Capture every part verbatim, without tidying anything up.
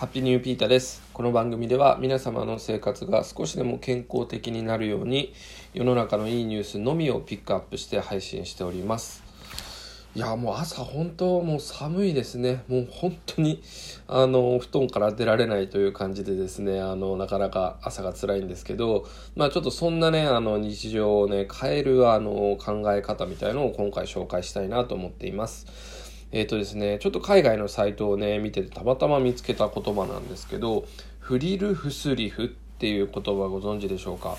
ハッピーニューピータです。この番組では皆様の生活が少しでも健康的になるように、世の中のいいニュースのみをピックアップして配信しております。いやもう朝本当もう寒いですね。もう本当にあの布団から出られないという感じでですね、あのなかなか朝が辛いんですけど、まあちょっとそんなねあの日常をね変えるあの考え方みたいのを今回紹介したいなと思っています。えっとですね、ちょっと海外のサイトをね見ててたまたま見つけた言葉なんですけど、フリルフスリフっていう言葉ご存知でしょうか。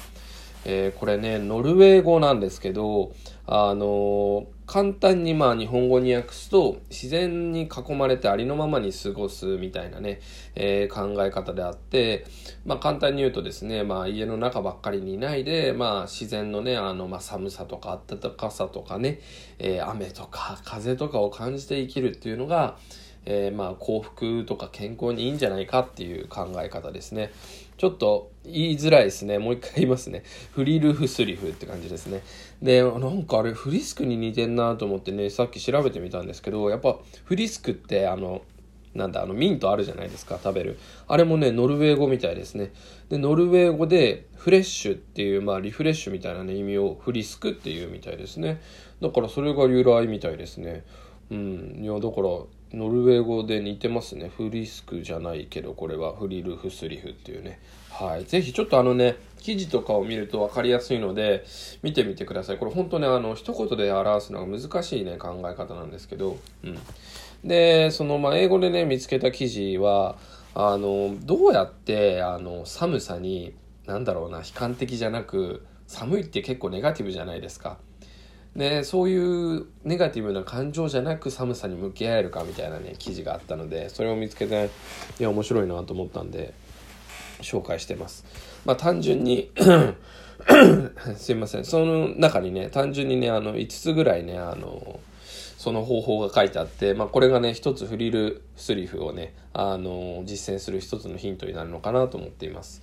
えー、これねノルウェー語なんですけど、あのー、簡単にまあ日本語に訳すと、自然に囲まれてありのままに過ごすみたいなね、えー、考え方であって、まあ、簡単に言うとですね、まあ、家の中ばっかりにいないで、まあ、自然のねあの、まあ、寒さとか暖かさとかね、えー、雨とか風とかを感じて生きるっていうのが、えー、まあ幸福とか健康にいいんじゃないかっていう考え方ですね。ちょっと言いづらいですね。もう一回言いますね。フリルフスリフって感じですね。で、なんかあれフリスクに似てんなと思ってね、さっき調べてみたんですけど、やっぱフリスクってあのなんだあのミントあるじゃないですか、食べるあれもねノルウェー語みたいですね。でノルウェー語でフレッシュっていう、まあ、リフレッシュみたいな、ね、意味をフリスクっていうみたいですね。だからそれが由来みたいですね。うん、いやだからノルウェー語で似てますね。フリスクじゃないけど、これはフリルフスリフっていうね。はい。ぜひちょっとあのね、記事とかを見ると分かりやすいので、見てみてください。これ本当ね、あの、一言で表すのが難しいね、考え方なんですけど。うん。で、その、まあ、英語でね、見つけた記事は、あの、どうやって、あの、寒さに、なんだろうな、悲観的じゃなく、寒いって結構ネガティブじゃないですか。ね、そういうネガティブな感情じゃなく寒さに向き合えるかみたいなね記事があったので、それを見つけていや面白いなと思ったんで紹介してます。まあ単純にすいません、その中にね単純にねあのいつつぐらいねあのその方法が書いてあって、まあ、これがね一つフリルスリフをねあの実践する一つのヒントになるのかなと思っています。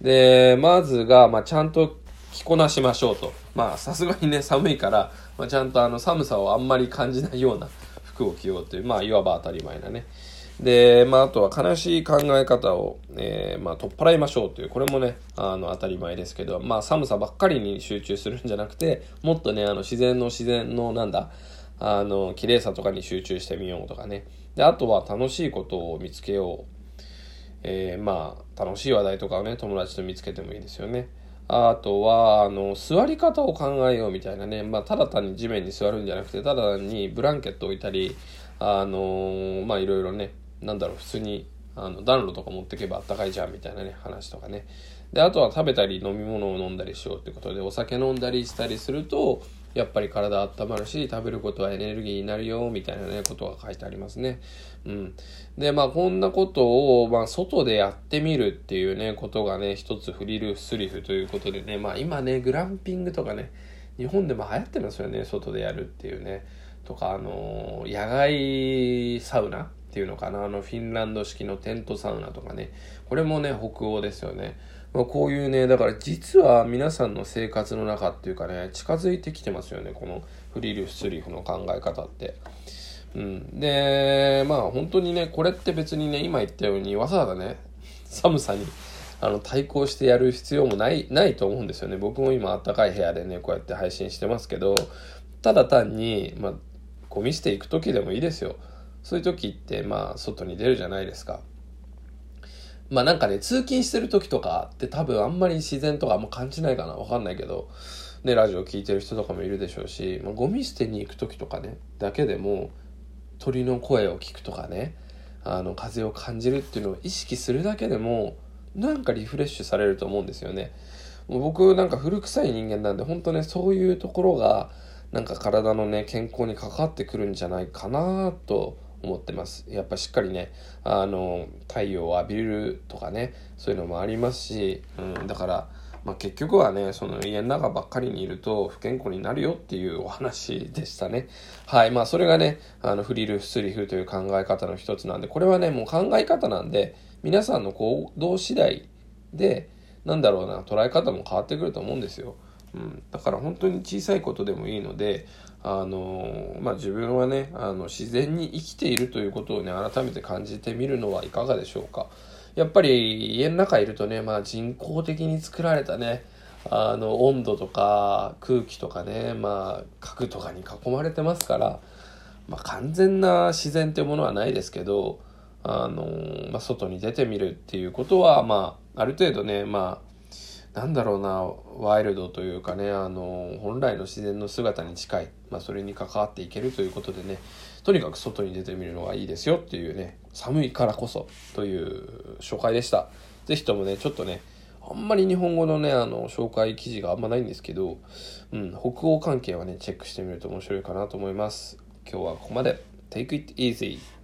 でまずが、まあ、ちゃんと着こなしましょうと。まあさすがにね寒いから、まあ、ちゃんとあの寒さをあんまり感じないような服を着ようという、まあいわば当たり前なね。でまああとは悲しい考え方を、えー、まあ取っ払いましょうという、これもねあの当たり前ですけど、まあ寒さばっかりに集中するんじゃなくて、もっとねあの自然の自然のなんだあの綺麗さとかに集中してみようとかね。であとは楽しいことを見つけよう。えー、まあ楽しい話題とかをね友達と見つけてもいいですよね。あとはあの座り方を考えようみたいなね、まあ、ただ単に地面に座るんじゃなくて、ただ単にブランケット置いたり、あのまあいろいろねなんだろう普通にあの暖炉とか持ってけばあったかいじゃんみたいなね話とかね。であとは食べたり飲み物を飲んだりしようってことで、お酒飲んだりしたりするとやっぱり体温まるし、食べることはエネルギーになるよみたいなねことが書いてありますね。うん、でまあこんなことを、まあ、外でやってみるっていうねことがね一つフリルスリフということでね、まあ今ねグランピングとかね日本でも流行ってますよね、外でやるっていうね。とかあの野外サウナっていうのかな、あのフィンランド式のテントサウナとかね、これもね北欧ですよね。まあ、こういうねだから実は皆さんの生活の中っていうかね近づいてきてますよね、このフリルスリフの考え方って。うん、でまあ本当にねこれって別にね今言ったようにわざわざね寒さにあの対抗してやる必要もないないと思うんですよね。僕も今あったかい部屋でねこうやって配信してますけど、ただ単にまあゴミ捨て行く時でもいいですよ。そういう時ってまあ外に出るじゃないですか。まあなんかね通勤してる時とかって多分あんまり自然とかあんま感じないかな、わかんないけどね、ラジオ聞いてる人とかもいるでしょうし、まあ、ゴミ捨てに行く時とかねだけでも鳥の声を聞くとかね、あの風を感じるっていうのを意識するだけでもなんかリフレッシュされると思うんですよね。もう僕なんか古臭い人間なんで本当ねそういうところがなんか体のね健康に関わってくるんじゃないかなと思ってます。やっぱしっかりねあの太陽を浴びるとかねそういうのもありますし、うん、だから、まあ、結局はねその家の中ばっかりにいると不健康になるよっていうお話でしたね。はいまあそれがねあのフリルフスリフという考え方の一つなんで、これはねもう考え方なんで皆さんの行動次第でなんだろうな捉え方も変わってくると思うんですよ。うん、だから本当に小さいことでもいいので、あのまあ、自分はね、あの自然に生きているということをね改めて感じてみるのはいかがでしょうか。やっぱり家の中いるとね、まあ、人工的に作られたねあの温度とか空気とかね、まあ、核とかに囲まれてますから、まあ、完全な自然というものはないですけど、あの、まあ、外に出てみるっていうことは、まあ、ある程度ね、まあ、なんだろうな、ワイルドというかね、あの本来の自然の姿に近い、まあ、それに関わっていけるということでね、とにかく外に出てみるのがいいですよっていうね、寒いからこそという紹介でした。ぜひともね、ちょっとねあんまり日本語のね、あの、紹介記事があんまないんですけど、うん、北欧関係はね、チェックしてみると面白いかなと思います。今日はここまで。Take it easy!